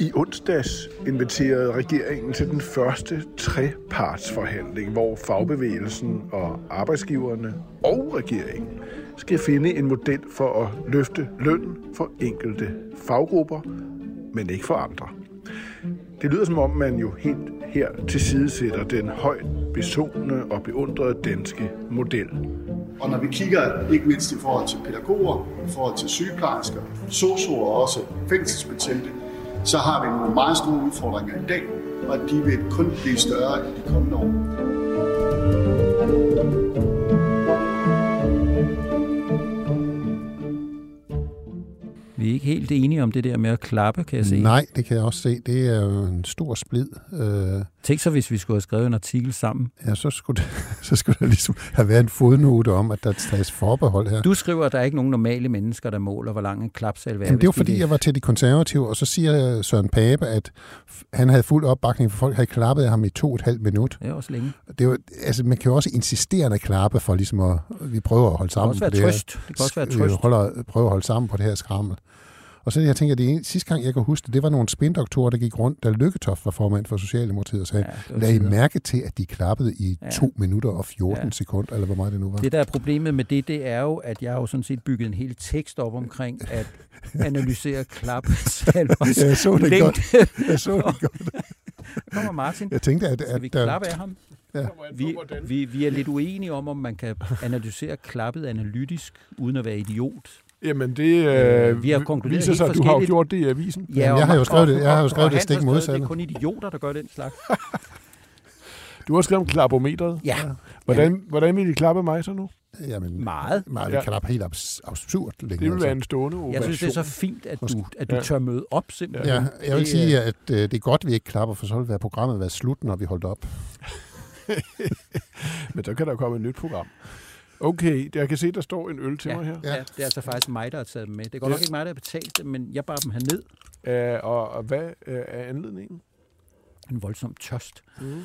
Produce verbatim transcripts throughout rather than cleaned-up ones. I onsdags inviterede regeringen til den første trepartsforhandling, hvor fagbevægelsen og arbejdsgiverne og regeringen skal finde en model for at løfte løn for enkelte faggrupper, men ikke for andre. Det lyder som om, man jo helt her tilsidesætter den højt besundne og beundrede danske model. Og når vi kigger ikke mindst i forhold til pædagoger, i forhold til sygeplejersker, sosuer og også fængselsbetjente, så har vi nogle meget store udfordringer i dag, og de vil kun blive større i de kommende år. Vi er ikke helt enige om det der med at klappe, kan jeg se. Nej, det kan jeg også se. Det er jo en stor splid. Øh... Tænk så, hvis vi skulle have skrevet en artikel sammen. Ja, så skulle, det, så skulle der ligesom have været en fodnote om, at der er forbehold her. Du skriver, at der er ikke nogen normale mennesker, der måler, hvor lang en klapsalve er. Jamen, det var, fordi jeg var til De Konservative, og så siger Søren Pape, at han havde fuld opbakning, for folk havde klappet af ham i to og et halvt minut. Det er også længe. Det var, altså, man kan jo også insisterende klappe for ligesom at vi prøver at holde sammen på det her. Det kan også være trøst. Vi holder, prøver at holde sammen på det her skrammel. Og så jeg tænker, at det ene, sidste gang, jeg kan huske det, det var nogle spindoktorer, der gik rundt, da Lykketoft var formand for Socialdemokratiet og sagde, ja, lad I mærke til, at de klappede i ja. to minutter og fjorten ja. sekunder, eller hvor meget det nu var. Det, der er problemet med det, det er jo, at jeg har jo sådan set bygget en hel tekst op omkring at analysere klapsalvers ja, jeg så det længde. Godt. Jeg så det godt. Kommer Martin. Jeg tænkte, at, at skal vi klappe af ham? Ja. Vi, vi, vi er lidt uenige om, om man kan analysere klappet analytisk, uden at være idiot. Jamen, det øh, vi har viser sig, at du har gjort det i avisen. Ja, Jamen, jeg har jo skrevet det, jeg har jo skrevet og det stik modsatte. Det er kun idioter, der gør den slags. Du har skrevet om klapometret. Ja. Hvordan, ja. hvordan vil I klappe mig så nu? Jamen, meget. meget ja. Vi klappe helt abs- absurd. Længe, det vil altså. være en stående ovation. Jeg synes, det er så fint, at du, at du ja. tør møde op simpelthen. Ja, jeg vil sige, at øh, det er godt, vi ikke klapper, for så vil være programmet være slut, når vi holdt op. Men så kan der komme et nyt program. Okay, jeg kan se, der står en øl til ja, mig her. Ja, det er altså faktisk mig, der har taget dem med. Det er godt ja. nok ikke mig, der har betalt dem, men jeg bar dem herned. Æh, og, og hvad øh, er anledningen? En voldsom tørst. Mm.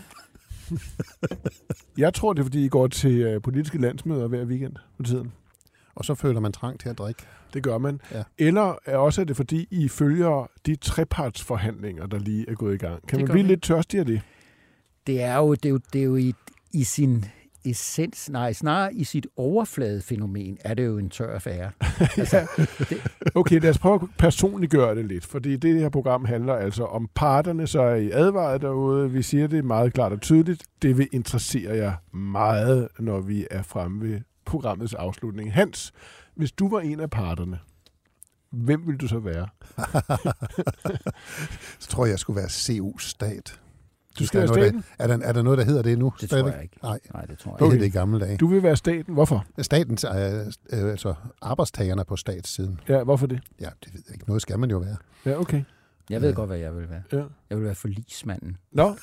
Jeg tror, det er, fordi I går til øh, politiske landsmøder hver weekend på tiden. Og så føler man trang til at drikke. Det gør man. Ja. Eller er også er det, fordi I følger de trepartsforhandlinger, der lige er gået i gang. Kan det man blive det. lidt tørstig af det? Det er jo, det er jo, det er jo i, i sin... essens, nej, snarere i sit overfladefænomen, er det jo en tør affære. Altså, det... Okay, lad os prøve at personliggøre det lidt, fordi det her program handler altså om parterne, så er I advaret derude. Vi siger det meget klart og tydeligt. Det vil interessere jer meget, når vi er fremme ved programmets afslutning. Hans, hvis du var en af parterne, hvem ville du så være? Så tror jeg, jeg skulle være C U-stat. Du skal er, noget, der, er, der, er der noget, der hedder det nu? Det staten? Tror jeg ikke. Nej, Nej det tror jeg okay. ikke. Det er i gamle dage. Du vil være staten. Hvorfor? Staten, altså arbejdstagerne på statssiden. Ja, hvorfor det? Ja, det ved jeg ikke. Noget skal man jo være. Ja, okay. Jeg ved ja. godt, hvad jeg vil være. Ja. Jeg vil være forlismanden. Nå? Okay.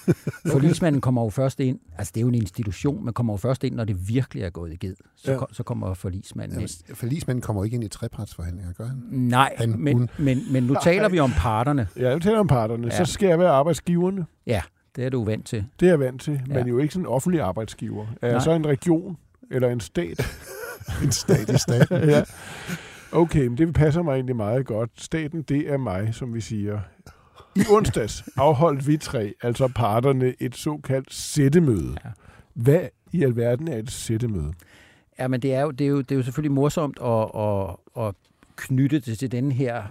Forlismanden kommer jo først ind. Altså, det er jo en institution, men kommer jo først ind, når det virkelig er gået i ged. Så, ja. så kommer forlismanden ja, ind. Forlismanden kommer jo ikke ind i trepartsforhandlinger, gør han? Nej, han, men, men, men nu Nej. taler vi om parterne. Ja, nu taler om parterne. Ja. Så skal jeg være arbejdsgiverne. Ja. Det er du vant til. Det er jeg vant til, men ja. jo ikke sådan en offentlig arbejdsgiver. Er Nej. så en region eller en stat? En stat i staten. Ja. Okay, men det passer mig egentlig meget godt. Staten, det er mig, som vi siger. I onsdags afholdt vi tre, altså parterne, et såkaldt sættemøde. Ja. Hvad i alverden er et sættemøde? Ja, men det er jo, det er jo, det er jo selvfølgelig morsomt at, at, at knytte det til den her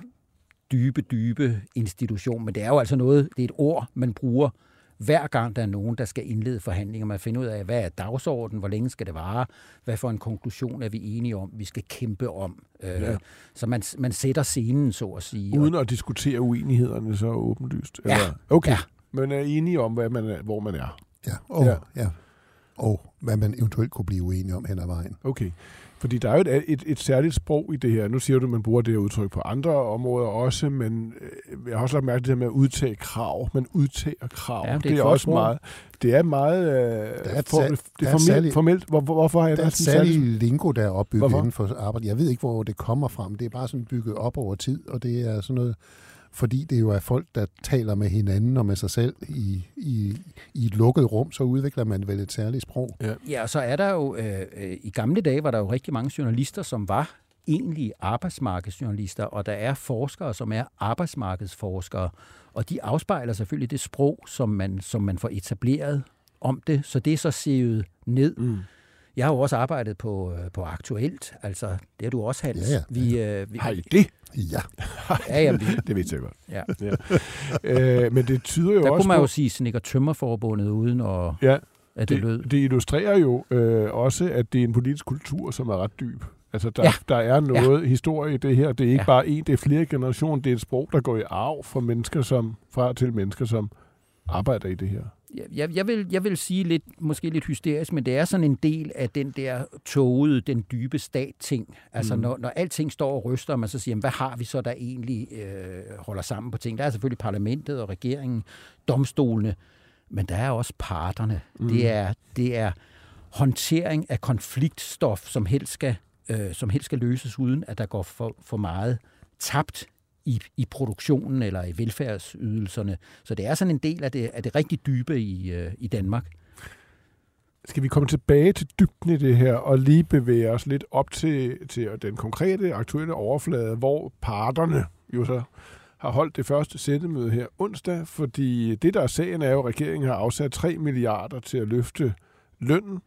dybe, dybe institution, men det er jo altså noget, det er et ord, man bruger hver gang der er nogen, der skal indlede forhandlinger, man finder ud af, hvad er dagsordenen, hvor længe skal det vare, hvad for en konklusion er vi enige om, vi skal kæmpe om. Ja. Så man, man sætter scenen, så at sige. Uden at diskutere uenighederne så åbenlyst? Eller? Ja. Okay, ja. Man er enige om, hvad man er, hvor man er. Ja. Og, ja. Ja, og hvad man eventuelt kunne blive uenige om hen ad vejen. Okay. Fordi der er jo et, et, et særligt sprog i det her. Nu siger du, at man bruger det her udtryk på andre områder også, men jeg har også lagt mærke til det her med at udtage krav. Man udtager krav. Ja, det, er det er også sprog. meget... Det er meget... Det er formelt. formelt hvor, hvorfor har jeg det? Der er et særligt lingo, der er opbygget hvorfor? inden for arbejde. Jeg ved ikke, hvor det kommer fra, men det er bare sådan bygget op over tid, og det er sådan noget... Fordi det jo er folk, der taler med hinanden og med sig selv i, i, i et lukket rum, så udvikler man vel et særligt sprog. Ja, ja, og så er der jo... Øh, i gamle dage var der jo rigtig mange journalister, som var egentlige arbejdsmarkedsjournalister, og der er forskere, som er arbejdsmarkedsforskere, og de afspejler selvfølgelig det sprog, som man, som man får etableret om det, så det er så sivet ned. Mm. Jeg har jo også arbejdet på, på Aktuelt, altså det har du også, Hans. Ja, ja. Vi, øh, vi, Hej, det? Ja. ja jamen, vi, det ved jeg godt. Ja. Ja. Øh, men det tyder jo der også Der kunne man jo på... sige Snikker Tømmerforbundet uden at... Ja, at det, det, det illustrerer jo øh, også, at det er en politisk kultur, som er ret dyb. Altså, der, ja. der er noget ja. historie i det her. Det er ikke ja. bare en, det er flere generationer. Det er et sprog, der går i arv fra mennesker, som, fra til mennesker, som arbejder i det her. Jeg, jeg, vil, jeg vil sige lidt, måske lidt hysterisk, men det er sådan en del af den der tågede, den dybe stat-ting. Altså, mm. når, når alting står og ryster, og man så siger, jamen, hvad har vi så, der egentlig øh, holder sammen på ting? Der er selvfølgelig parlamentet og regeringen, domstolene, men der er også parterne. Mm. Det er, det er håndtering af konfliktstof, som helst skal Øh, som helt skal løses, uden at der går for, for meget tabt i, i produktionen eller i velfærdsydelserne. Så det er sådan en del af det, af det rigtig dybe i, øh, i Danmark. Skal vi komme tilbage til dybden i det her, og lige bevæge os lidt op til, til den konkrete, aktuelle overflade, hvor parterne jo så har holdt det første sættemøde her onsdag, fordi det, der er sagen, er jo, at regeringen har afsat tre milliarder til at løfte lønnen.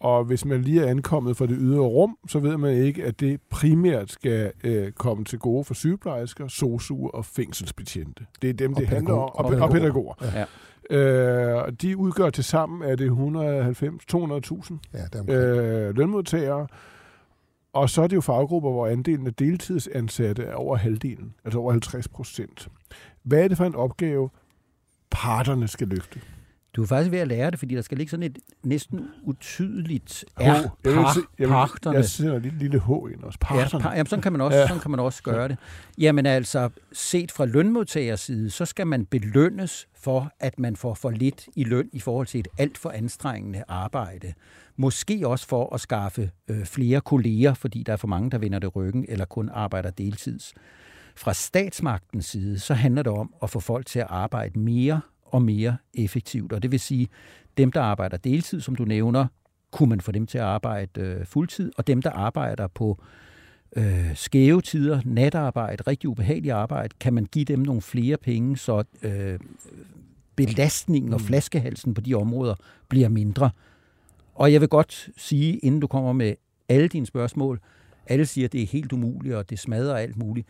Og hvis man lige er ankommet fra det ydre rum, så ved man ikke, at det primært skal øh, komme til gode for sygeplejersker, sosuer og fængselsbetjente. Det er dem, og det handler om. Og, og pædagoger. Ja. Øh, de udgør til sammen, at det et hundrede og halvfems til to hundrede tusind ja, øh, lønmodtagere. Og så er det jo faggrupper, hvor andelen af deltidsansatte er over halvdelen, altså over halvtreds procent. Hvad er det for en opgave, parterne skal løfte? Du er faktisk ved at lære det, fordi der skal ligge sådan et næsten utydeligt R, parterne. Jeg sidder et lille H ind også, parterne. Ja, jamen, sådan, kan man også, ja. sådan kan man også gøre det. Jamen altså, set fra lønmodtagerside, så skal man belønnes for, at man får for lidt i løn i forhold til et alt for anstrengende arbejde. Måske også for at skaffe øh, flere kolleger, fordi der er for mange, der vender det ryggen eller kun arbejder deltids. Fra statsmagtens side, så handler det om at få folk til at arbejde mere og mere effektivt. Og det vil sige, dem, der arbejder deltid, som du nævner, kunne man få dem til at arbejde øh, fuldtid, og dem, der arbejder på øh, skæve tider, natarbejde, rigtig ubehageligt arbejde, kan man give dem nogle flere penge, så øh, belastningen og flaskehalsen på de områder bliver mindre. Og jeg vil godt sige, inden du kommer med alle dine spørgsmål, alle siger, at det er helt umuligt, og det smadrer alt muligt.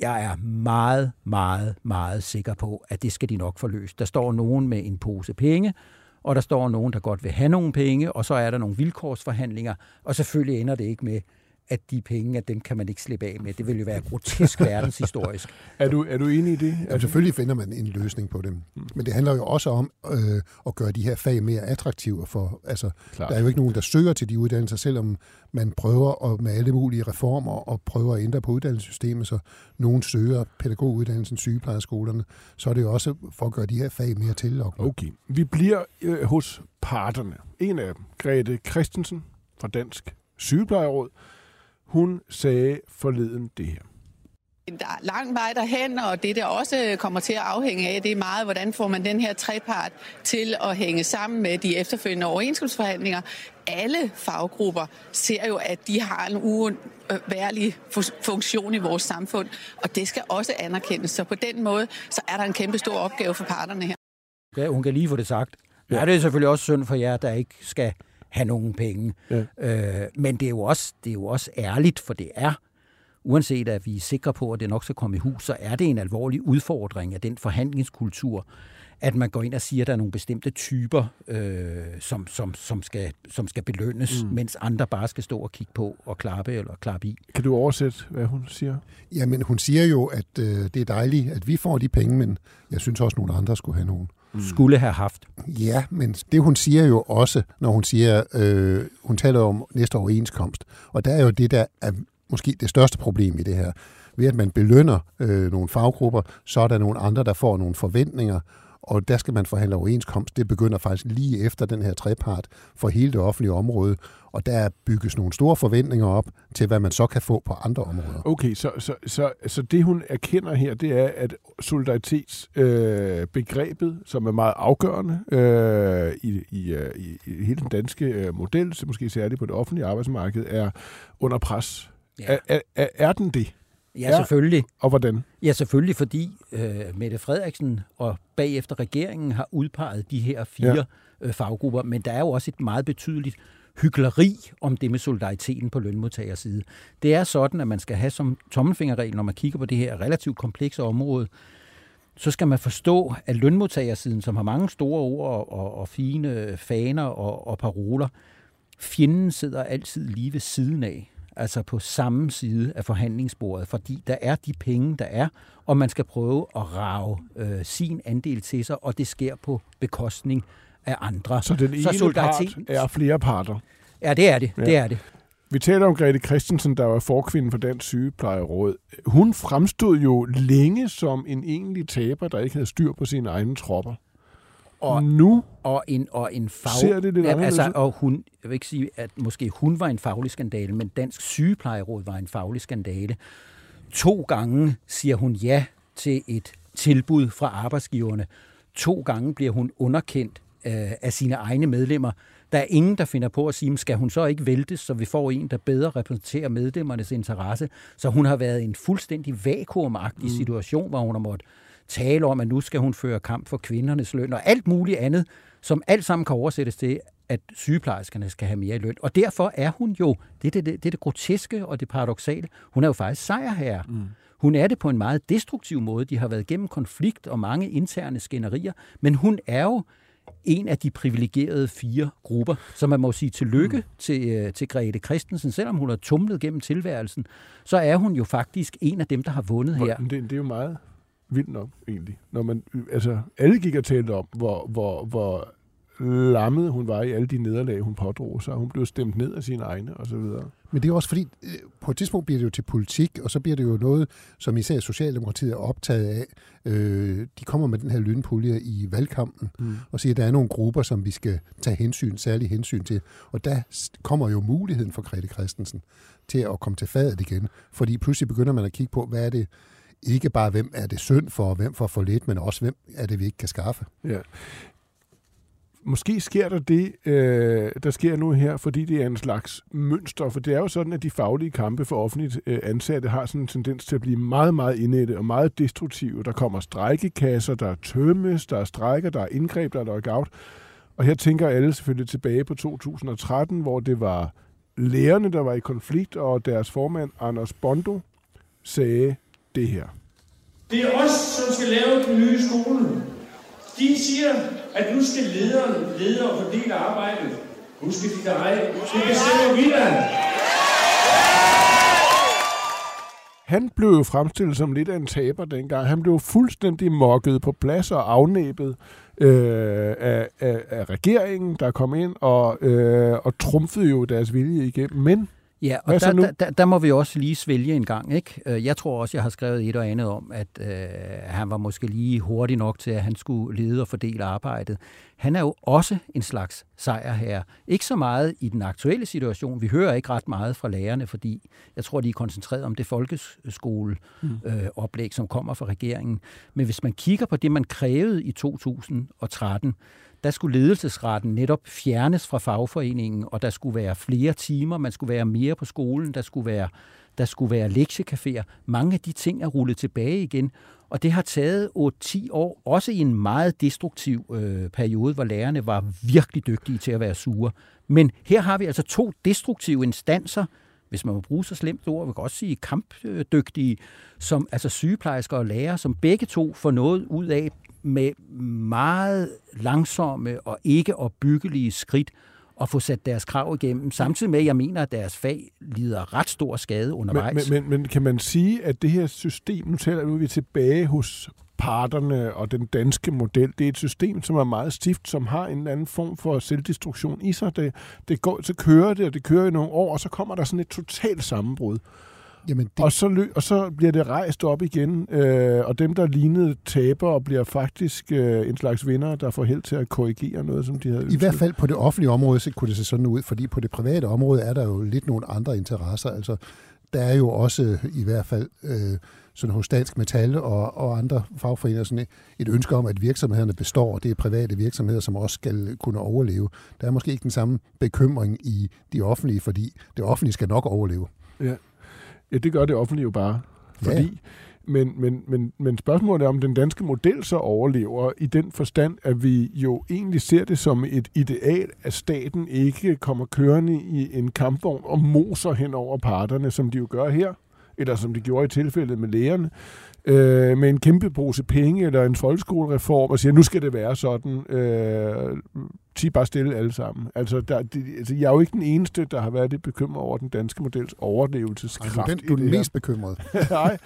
Jeg er meget, meget, meget sikker på, at det skal de nok få løst. Der står nogen med en pose penge, og der står nogen, der godt vil have nogle penge, og så er der nogle vilkårsforhandlinger, og selvfølgelig ender det ikke med, at de penge, at dem kan man ikke slippe af med. Det vil jo være grotesk verdenshistorisk. er, du, er du enig i det? Jamen, selvfølgelig finder man en løsning på dem. Men det handler jo også om øh, at gøre de her fag mere attraktive. For, altså, der er jo ikke nogen, der søger til de uddannelser, selvom man prøver at, med alle mulige reformer og prøver at ændre på uddannelsessystemet, så nogen søger pædagoguddannelsen, sygeplejerskolerne, så er det jo også for at gøre de her fag mere tillokkende. Okay. Vi bliver øh, hos parterne. En af dem, Grete Christensen fra Dansk Sygeplejeråd, hun sagde forleden det her. Der er lang vej derhen, og det der også kommer til at afhænge af, det er meget, hvordan får man den her trepart til at hænge sammen med de efterfølgende overenskomstforhandlinger. Alle faggrupper ser jo, at de har en uundværlig funktion i vores samfund, og det skal også anerkendes. Så på den måde, så er der en kæmpe stor opgave for parterne her. Ja, hun kan lige få det sagt. Ja, det er selvfølgelig også synd for jer, der ikke skal have nogen penge. Ja. Øh, men det er, jo også, det er jo også ærligt, for det er, uanset at vi er sikre på, at det nok skal komme i hus, så er det en alvorlig udfordring af den forhandlingskultur, at man går ind og siger, at der er nogle bestemte typer, øh, som, som, som, skal, som skal belønnes, mm. mens andre bare skal stå og kigge på og klappe eller klappe i. Kan du oversætte, hvad hun siger? Jamen, hun siger jo, at øh, det er dejligt, at vi får de penge, men jeg synes også, at nogle andre skulle have nogen. mm. skulle have haft. Ja, men det hun siger jo også, når hun siger, øh, hun taler om næste overenskomst, og der er jo det, der er måske det største problem i det her. Ved at man belønner øh, nogle faggrupper, så er der nogle andre, der får nogle forventninger, og der skal man forhandle overenskomst. Det begynder faktisk lige efter den her trepart for hele det offentlige område, og der bygges nogle store forventninger op til, hvad man så kan få på andre områder. Okay, så, så, så, så det hun erkender her, det er, at solidaritetsbegrebet, øh, som er meget afgørende øh, i, i, i hele den danske model, så måske særligt på det offentlige arbejdsmarked, er under pres. Ja. Er, er, er den det? Ja, selvfølgelig. Og hvordan? Ja, selvfølgelig, fordi øh, Mette Frederiksen og bagefter regeringen har udpeget de her fire ja. øh, faggrupper, men der er jo også et meget betydeligt hykleri om det med solidariteten på lønmodtagers side. Det er sådan, at man skal have som tommelfingerregel, når man kigger på det her relativt komplekse område, så skal man forstå, at lønmodtagersiden, som har mange store ord og, og, og fine faner og, og paroler, fjenden sidder altid lige ved siden af. Altså på samme side af forhandlingsbordet, fordi der er de penge, der er, og man skal prøve at rage øh, sin andel til sig, og det sker på bekostning af andre. Så den ene Så part er flere parter? Ja, det er det. Ja. det er det. Vi taler om Grete Christensen, der var forkvinden for Dansk Sygeplejeråd. Hun fremstod jo længe som en egentlig taber, der ikke havde styr på sine egne tropper. Og nu og en og en fag... ser det lidt anderledes? Altså, og hun, jeg vil ikke sige, at måske hun var en faglig skandale, men Dansk Sygeplejeråd var en faglig skandale. To gange siger hun ja til et tilbud fra arbejdsgiverne. To gange bliver hun underkendt øh, af sine egne medlemmer. Der er ingen, der finder på at sige, skal hun så ikke væltes, så vi får en, der bedre repræsenterer medlemmernes interesse. Så hun har været i en fuldstændig vakuumagtig mm. situation, hvor hun har måttet tale om, at nu skal hun føre kamp for kvindernes løn og alt muligt andet, som alt sammen kan oversættes til, at sygeplejerskerne skal have mere i løn. Og derfor er hun jo, det er det, det, det groteske og det paradoksale, hun er jo faktisk sejrherre. Mm. Hun er det på en meget destruktiv måde. De har været gennem konflikt og mange interne skænderier, men hun er jo en af de privilegerede fire grupper, så man må sige tillykke mm. til, til Grete Christensen. Selvom hun har tumlet gennem tilværelsen, så er hun jo faktisk en af dem, der har vundet her. Det, det er jo meget... vildt nok, egentlig. Når man, altså, alle gik og talte om, hvor, hvor, hvor lammet hun var i alle de nederlag, hun pådrog sig. Hun blev stemt ned af sine egne, osv. Men det er også fordi, på et tidspunkt bliver det jo til politik, og så bliver det jo noget, som især Socialdemokratiet er optaget af. Øh, de kommer med den her lønpulje i valgkampen, mm. og siger, at der er nogle grupper, som vi skal tage hensyn, særlig hensyn til. Og der kommer jo muligheden for Grete Christensen til at komme til fadet igen. Fordi pludselig begynder man at kigge på, hvad er det, ikke bare, hvem er det synd for, og hvem for for lidt, men også, hvem er det, vi ikke kan skaffe. Ja. Måske sker der det, øh, der sker nu her, fordi det er en slags mønster, for det er jo sådan, at de faglige kampe for offentligt øh, ansatte har sådan en tendens til at blive meget, meget indædte og meget destruktive. Der kommer strejkekasser, der tømmes, der er strejker, der er indgreb, der er lockout. Og her tænker alle selvfølgelig tilbage på to tusind og tretten, hvor det var lærerne, der var i konflikt, og deres formand, Anders Bondo, sagde, det her. Det er os, som skal lave den nye skole. De siger, at nu skal lederen leder og fordele arbejdet. Nu skal de dreje. Nu bestemmer vi der. Han blev jo fremstillet som lidt af en taber dengang. Han blev fuldstændig mokket på plads og afnæbet øh, af, af, af regeringen, der kom ind og, øh, og trumfede jo deres vilje igennem. Men ja, og der, der, der, der må vi også lige svælge en gang, ikke? Jeg tror også, jeg har skrevet et og andet om, at øh, han var måske lige hurtig nok til, at han skulle lede og fordele arbejdet. Han er jo også en slags sejrherre. Ikke så meget i den aktuelle situation. Vi hører ikke ret meget fra lærerne, fordi jeg tror, de er koncentreret om det folkeskoleoplæg, øh, som kommer fra regeringen. Men hvis man kigger på det, man krævede i to tusind og tretten, der skulle ledelsesretten netop fjernes fra fagforeningen, og der skulle være flere timer, man skulle være mere på skolen, der skulle være, der skulle være lektiecaféer. Mange af de ting er rullet tilbage igen, og det har taget otte ti år, også i en meget destruktiv øh, periode, hvor lærerne var virkelig dygtige til at være sure. Men her har vi altså to destruktive instanser, hvis man må bruge så slemt ord, vil jeg også sige kampdygtige, som altså sygeplejersker og lærere, som begge to får noget ud af med meget langsomme og ikke opbyggelige skridt, at få sat deres krav igennem, samtidig med, at jeg mener, at deres fag lider ret stor skade undervejs. Men, men, men kan man sige, at det her system, nu taler vi tilbage hos parterne og den danske model, det er et system, som er meget stift, som har en anden form for selvdestruktion i sig. Det, det går, så kører det, og det kører i nogle år, og så kommer der sådan et totalt sammenbrud. Jamen det... og, så lø... og så bliver det rejst op igen, øh, og dem, der lignede tabere, bliver faktisk øh, en slags vinder, der får held til at korrigere noget, som de havde ønsket. I hvert fald på det offentlige område, så kunne det se sådan ud, fordi på det private område er der jo lidt nogle andre interesser. Altså, der er jo også i hvert fald øh, sådan hos Dansk Metal og, og andre fagforeninger sådan et ønske om, at virksomhederne består. Det er private virksomheder, som også skal kunne overleve. Der er måske ikke den samme bekymring i de offentlige, fordi det offentlige skal nok overleve. Ja. Ja, det gør det offentlige jo bare, fordi... Ja. Men, men, men, men spørgsmålet er, om den danske model så overlever i den forstand, at vi jo egentlig ser det som et ideal, at staten ikke kommer kørende i en kampvogn og moser hen over parterne, som de jo gør her, eller som de gjorde i tilfældet med lægerne, øh, med en kæmpe pose penge eller en folkeskolereform og siger, nu skal det være sådan... Øh, Sige bare stille alle sammen. Altså, der, de, altså, jeg er jo ikke den eneste, der har været lidt bekymret over den danske models overlevelseskraft. Ej, den, du er den mest bekymret. Nej,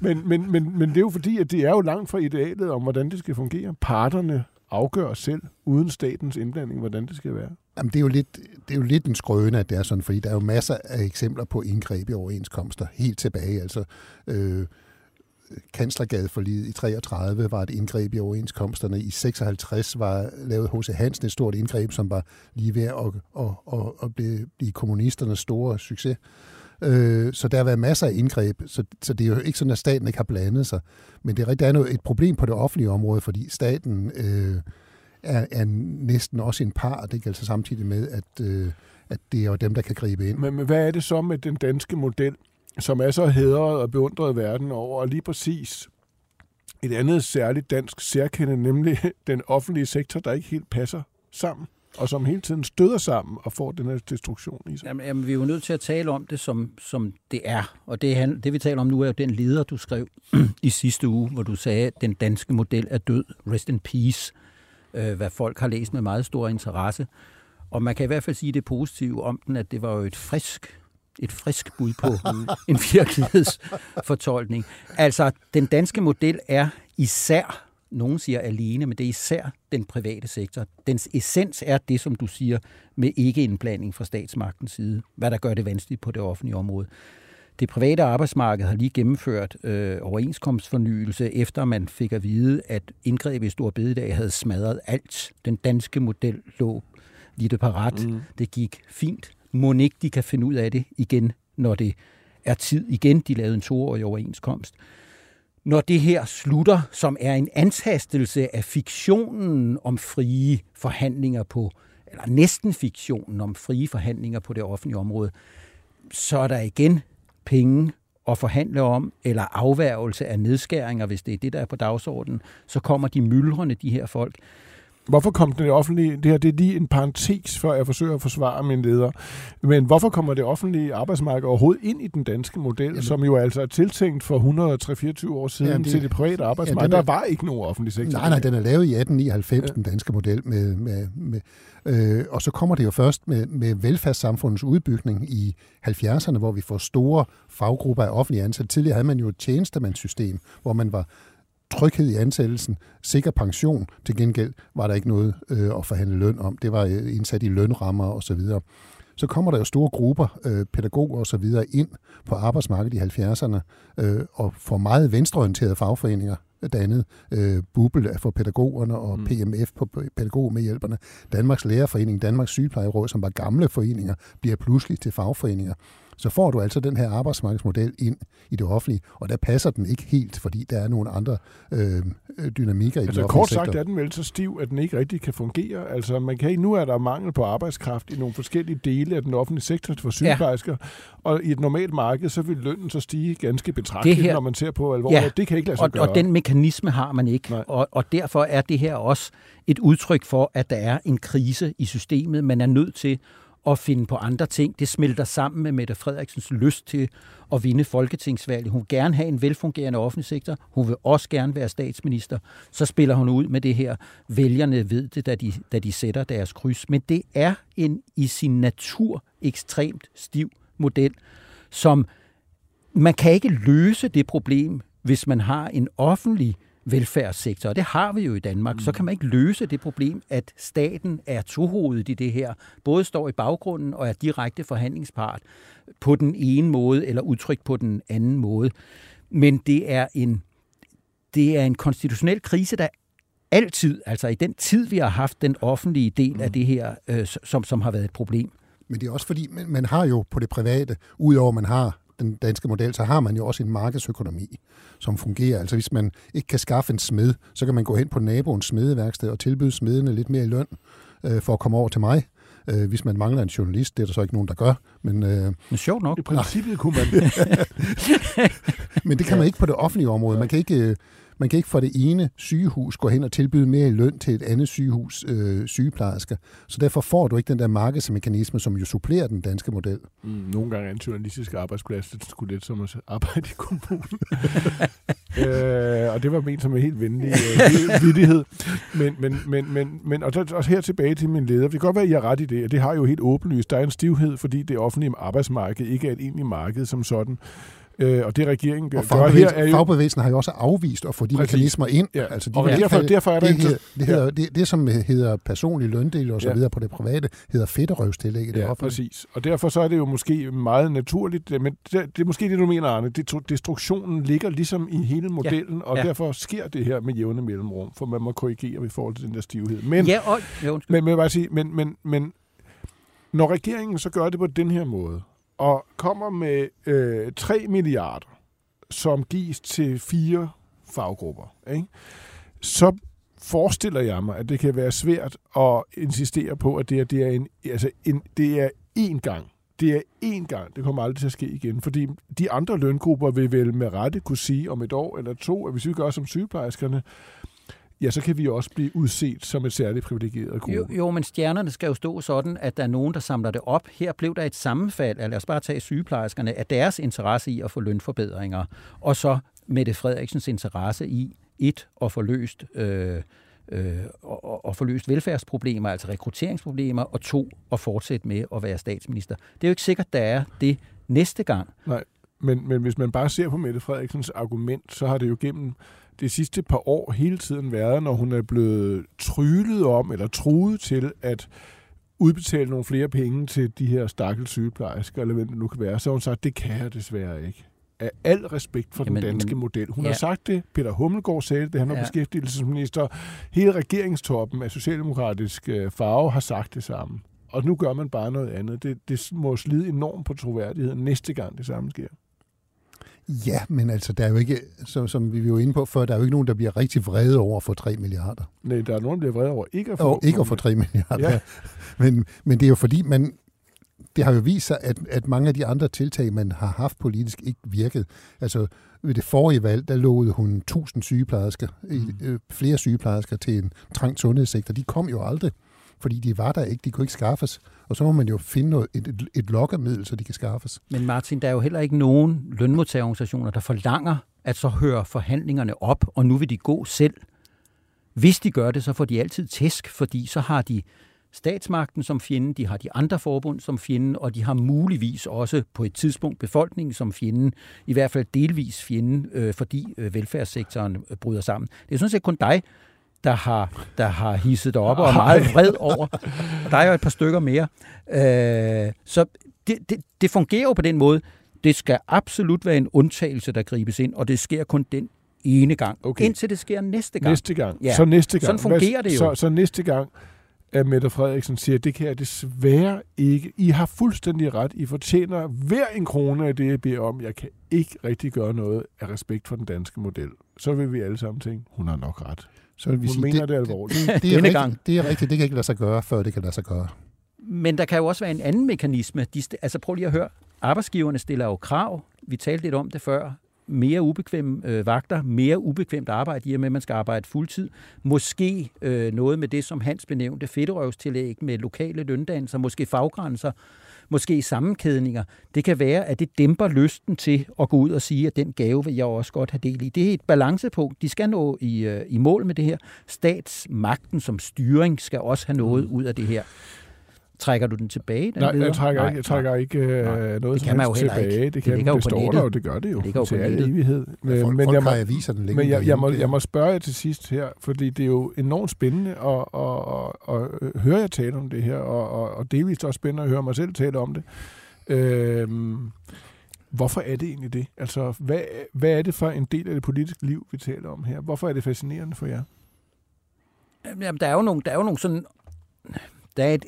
men, men, men, men det er jo fordi, at det er jo langt fra idealet om, hvordan det skal fungere. Parterne afgør selv, uden statens indblanding, hvordan det skal være. Jamen, det er jo lidt, det er jo lidt en skrøne, at det er sådan, fordi der er jo masser af eksempler på indgreb i overenskomster helt tilbage. Altså... Øh Kanslergade-forliget i treogtredive var et indgreb i overenskomsterne. I seksoghalvtreds var lavet H C. Hansen et stort indgreb, som var lige ved at, at, at, at blive kommunisternes store succes. Så der har været masser af indgreb, så det er jo ikke sådan, at staten ikke har blandet sig. Men det er rigtig andet et problem på det offentlige område, fordi staten øh, er, er næsten også en part, ikke? Altså samtidig med, at, øh, at det er dem, der kan gribe ind. Men, men hvad er det så med den danske model, som er så hædret og beundret verden over, og lige præcis et andet særligt dansk særkende, nemlig den offentlige sektor, der ikke helt passer sammen, og som hele tiden støder sammen og får den her destruktion i sig? Jamen, jamen vi er jo nødt til at tale om det, som, som det er. Og det, det, vi taler om nu, er jo den leder, du skrev i sidste uge, hvor du sagde, at den danske model er død. Rest in peace. Hvad folk har læst med meget stor interesse. Og man kan i hvert fald sige det positive om den, at det var jo et frisk et frisk bud på en virkelighedsfortolkning. Altså, den danske model er især, nogen siger alene, men det er især den private sektor. Dens essens er det, som du siger, med ikke indblanding fra statsmagtens side, hvad der gør det vanskeligt på det offentlige område. Det private arbejdsmarked har lige gennemført øh, overenskomstfornyelse, efter man fik at vide, at indgrebet i Store Bededag havde smadret alt. Den danske model lå lidt parat. Mm. Det gik fint. Mon ikke de kan finde ud af det igen, når det er tid igen. De lavede en toårig overenskomst. Når det her slutter, som er en antastelse af fiktionen om frie forhandlinger på, eller næsten fiktionen om frie forhandlinger på det offentlige område, så er der igen penge at forhandle om, eller afværgelse af nedskæringer, hvis det er det, der er på dagsordenen, så kommer de myldrende, de her folk. Hvorfor kom det offentlige, det her det er lige en parentes, før jeg forsøger at forsvare min leder, men hvorfor kommer det offentlige arbejdsmarked overhovedet ind i den danske model, jamen, som jo altså er tiltænkt for et hundrede og treogtyve år siden, jamen, det, til det private arbejdsmarked? Ja, er, der var ikke nogen offentlig sektor. Nej, nej, den er lavet i atten nioghalvfems, ja. Den danske model, med, med, med, øh, og så kommer det jo først med, med velfærdssamfundets udbygning i halvfjerdserne, hvor vi får store faggrupper af offentlige ansatte. Tidligere havde man jo et tjenestemandssystem, hvor man var tryghed i ansættelsen, sikker pension. Til gengæld var der ikke noget øh, at forhandle løn om. Det var øh, indsat i lønrammer og så videre. Så kommer der jo store grupper, øh, pædagoger og så videre, ind på arbejdsmarkedet i halvfjerdserne øh, og får meget venstreorienterede fagforeninger dannet. Øh, Bubbel for pædagogerne og P M F på pædagogmedhjælperne. Danmarks Lærerforening, Danmarks Sygeplejeråd, som var gamle foreninger, bliver pludselig til fagforeninger. Så får du altså den her arbejdsmarkedsmodel ind i det offentlige, og der passer den ikke helt, fordi der er nogle andre øh, dynamikker i altså, den offentlige sektor. Altså kort sagt er den vel så stiv, at den ikke rigtig kan fungere. Altså man kan nu er der mangel på arbejdskraft i nogle forskellige dele af den offentlige sektor for sygeplejersker, ja. Og i et normalt marked, så vil lønnen så stige ganske betragteligt, her, når man ser på alvorligt. Ja. Det kan ikke lade sig og, gøre. Og den mekanisme har man ikke, og, og derfor er det her også et udtryk for, at der er en krise i systemet. Man er nødt til og finde på andre ting. Det smelter sammen med Mette Frederiksens lyst til at vinde folketingsvalget. Hun vil gerne have en velfungerende offentlig sektor. Hun vil også gerne være statsminister. Så spiller hun ud med det her. Vælgerne ved det, da de, da de sætter deres kryds. Men det er en i sin natur ekstremt stiv model, som man kan ikke løse det problem, hvis man har en offentlig velfærdssektor, og det har vi jo i Danmark, så kan man ikke løse det problem, at staten er tohovedet i det her, både står i baggrunden og er direkte forhandlingspart på den ene måde eller udtrykt på den anden måde. Men det er en, det er en konstitutionel krise, der altid, altså i den tid, vi har haft den offentlige del af det her, øh, som, som har været et problem. Men det er også fordi, man, man har jo på det private, udover man har den danske model, så har man jo også en markedsøkonomi, som fungerer. Altså hvis man ikke kan skaffe en smed, så kan man gå hen på naboens smedeværksted og tilbyde smedene lidt mere i løn øh, for at komme over til mig. Øh, hvis man mangler en journalist, det er der så ikke nogen, der gør. Men, øh, men sjovt nok. I princippet kunne man. Men det kan man ikke på det offentlige område. Man kan ikke... Øh, Man kan ikke fra det ene sygehus gå hen og tilbyde mere i løn til et andet sygehus øh, sygeplejersker. Så derfor får du ikke den der markedsmekanisme, som jo supplerer den danske model. Mm, nogle gange er en journalistisk arbejdsplads, det skulle lidt som at arbejde i kommunen. øh, og det var ment som en helt venlig øh, vittighed. Men, men, men, men, men, og så også her tilbage til min leder. Det kan godt være, at I har ret i det, og det har jo helt åbenlyst. Der er en stivhed, fordi det offentlige arbejdsmarked ikke er et egentligt marked som sådan. Øh, og det regeringen gør, og fagbevægelsen, gør her er jo... fagbevægelsen har jo også afvist at få de Præcis. Mekanismer ind. Ja. Altså, de og vil, derfor, derfor er der det, hedder, det, hedder, ja. det, det, som hedder personlig løndel og så ja. videre på det private, hedder fedterøvstillæg i det ja, offentlige. Præcis. Og derfor så er det jo måske meget naturligt, men det, det er måske det, du mener, Arne. Det, destruktionen ligger ligesom i hele modellen, ja. og ja. derfor sker det her med jævne mellemrum, for man må korrigere i forhold til den der stivhed. Men, ja, og... ja, men, men, sige, men, men, men når regeringen så gør det på den her måde, og kommer med øh, tre milliarder, som gives til fire faggrupper, ikke? Så forestiller jeg mig, at det kan være svært at insistere på, at det er, det er en, altså en, det er én gang. Det er én gang. Det kommer aldrig til at ske igen. Fordi de andre løngrupper vil vel med rette kunne sige om et år eller to, at hvis vi gør som sygeplejerskerne, ja, så kan vi også blive udset som et særligt privilegeret gruppe. Jo, jo, men stjernerne skal jo stå sådan, at der er nogen, der samler det op. Her blev der et sammenfald, lad os bare tage sygeplejerskerne, af deres interesse i at få lønforbedringer, og så Mette Frederiksens interesse i et at få løst, øh, øh, og, og få løst velfærdsproblemer, altså rekrutteringsproblemer, og to at fortsætte med at være statsminister. Det er jo ikke sikkert, der er det næste gang. Nej, men, men hvis man bare ser på Mette Frederiksens argument, så har det jo gennem det sidste par år hele tiden været, når hun er blevet tryllet om eller truet til at udbetale nogle flere penge til de her stakkels sygeplejersker, eller hvem det nu kan være, så hun sagt, det kan jeg desværre ikke. Af al respekt for Jamen, den danske model. Hun ja. har sagt det, Peter Hummelgaard sagde det, han var ja. beskæftigelsesminister. Hele regeringstoppen af socialdemokratisk farve har sagt det samme. Og nu gør man bare noget andet. Det, det må slide enormt på troværdigheden næste gang det samme sker. Ja, men altså, der er jo ikke, som, som vi var inde på før, der er jo ikke nogen, der bliver rigtig vrede over at få tre milliarder. Nej, der er nogen, der bliver vrede over ikke at få, ikke at få tre milliarder. Ja. Men, men det er jo fordi, man, det har jo vist sig, at, at mange af de andre tiltag, man har haft politisk, ikke virket. Altså, ved det forrige valg, der lovede hun tusind sygeplejersker, mm. øh, flere sygeplejersker til en trængt sundhedssektor. De kom jo aldrig, fordi de var der ikke, de kunne ikke skaffes. Og så må man jo finde noget, et, et, et lokkemiddel, så de kan skaffes. Men Martin, der er jo heller ikke nogen lønmodtagerorganisationer, der forlanger, at så hører forhandlingerne op, og nu vil de gå selv. Hvis de gør det, så får de altid tæsk, fordi så har de statsmagten som fjende, de har de andre forbund som fjende, og de har muligvis også på et tidspunkt befolkningen som fjende, i hvert fald delvis fjende, øh, fordi øh, velfærdssektoren øh, bryder sammen. Det er sådan set kun dig, der har, der har hisset dig op og er meget vred over. Der er jo et par stykker mere. Øh, så det, det, det fungerer jo på den måde. Det skal absolut være en undtagelse, der gribes ind, og det sker kun den ene gang. Okay. Indtil det sker næste gang. Næste gang. Ja. Så næste gang. Sådan fungerer det jo. Så, så næste gang, at Mette Frederiksen siger, det kan jeg desværre ikke. I har fuldstændig ret. I fortjener hver en krone af det, jeg beder om. Jeg kan ikke rigtig gøre noget af respekt for den danske model. Så vil vi alle sammen tænke, hun har nok ret. Så vil vi sige, mener, det, det er alvorligt. Det, det, det, er rigtigt, det er rigtigt, det kan ikke lade sig gøre, før det kan lade sig gøre. Men der kan jo også være en anden mekanisme. De, altså prøv lige at høre, arbejdsgiverne stiller jo krav. Vi talte lidt om det før. mere ubekvemme øh, vagter, mere ubekvemt arbejde, i og med, at man skal arbejde fuldtid. Måske øh, noget med det, som Hans benævnte, fedterøvstillæg med lokale løndannelser, måske faggrænser, måske sammenkædninger. Det kan være, at det dæmper lysten til at gå ud og sige, at den gave vil jeg også godt have del i. Det er et balancepunkt. De skal nå i, øh, i mål med det her. Statsmagten som styring skal også have noget ud af det her. Trækker du den tilbage? Den nej, jeg trækker, nej, ikke, jeg trækker nej, ikke nej, noget som helst tilbage. Ikke. Det, kan, det, det står der jo, det gør det jo. Det jo til al evighed. Men, ja, folk, men folk jeg, må, aviser, den men jeg, jeg, må, jeg må spørge jer til sidst her, fordi det er jo enormt spændende at, at, at, at høre jer tale om det her, og, og, og det er vist også spændende at høre mig selv tale om det. Øhm, hvorfor er det egentlig det? Altså, hvad, hvad er det for en del af det politiske liv, vi taler om her? Hvorfor er det fascinerende for jer? Jamen, der er jo nogle, der er jo nogle sådan... Der er et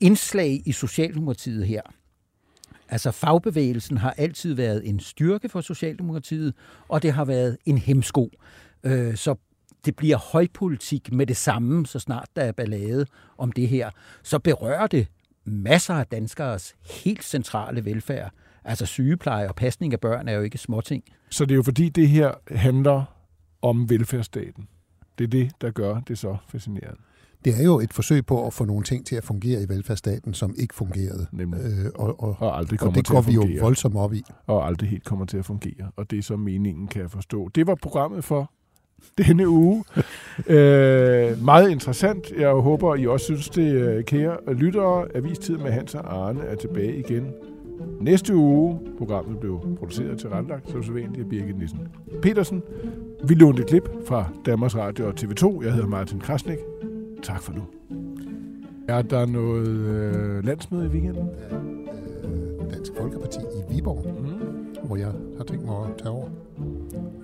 indslag i Socialdemokratiet her. Altså fagbevægelsen har altid været en styrke for Socialdemokratiet, og det har været en hemsko. Øh, så det bliver højpolitik med det samme, så snart der er ballade om det her. Så berører det masser af danskeres helt centrale velfærd. Altså sygepleje og pasning af børn er jo ikke småting. Så det er jo fordi, det her handler om velfærdsstaten. Det er det, der gør det så fascinerende. Det er jo et forsøg på at få nogle ting til at fungere i velfærdsstaten, som ikke fungerede. Øh, og, og, og, aldrig og det går vi jo voldsomt op i. Og aldrig helt kommer til at fungere. Og det er så meningen, kan jeg forstå. Det var programmet for denne uge. øh, meget interessant. Jeg håber, I også synes det, kære lyttere. Avistid med Hans og Arne er tilbage igen næste uge. Programmet blev produceret og tilrettelagt, som sædvanligt af Birgit Nissen Pedersen. Vi lånte et klip fra Danmarks Radio og T V to. Jeg hedder Martin Krasnik. Tak for nu. Er der noget øh, landsmøde i weekenden? Ja, øh, Dansk Folkeparti i Viborg, mm. hvor jeg har tænkt mig at tage over.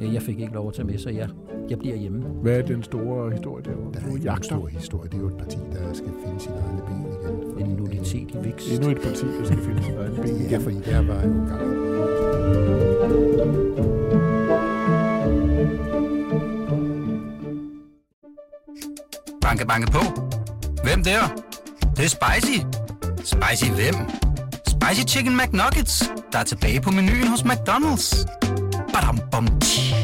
Ja, jeg fik ikke lov at tage med, så jeg, jeg bliver hjemme. Hvad er den store historie derovre? Der er ikke en stor historie. Det er jo et parti, der skal finde sin egne ben igen. En nullitet i vækst. Endnu et parti, der skal finde sin egne ben igen. Ja, fordi der var jo en gang. Banke, banke på. Hvem der? Det, det er spicy. Spicy hvem? Spicy Chicken McNuggets, der er tilbage på menuen hos McDonald's. Badum, bom, tji.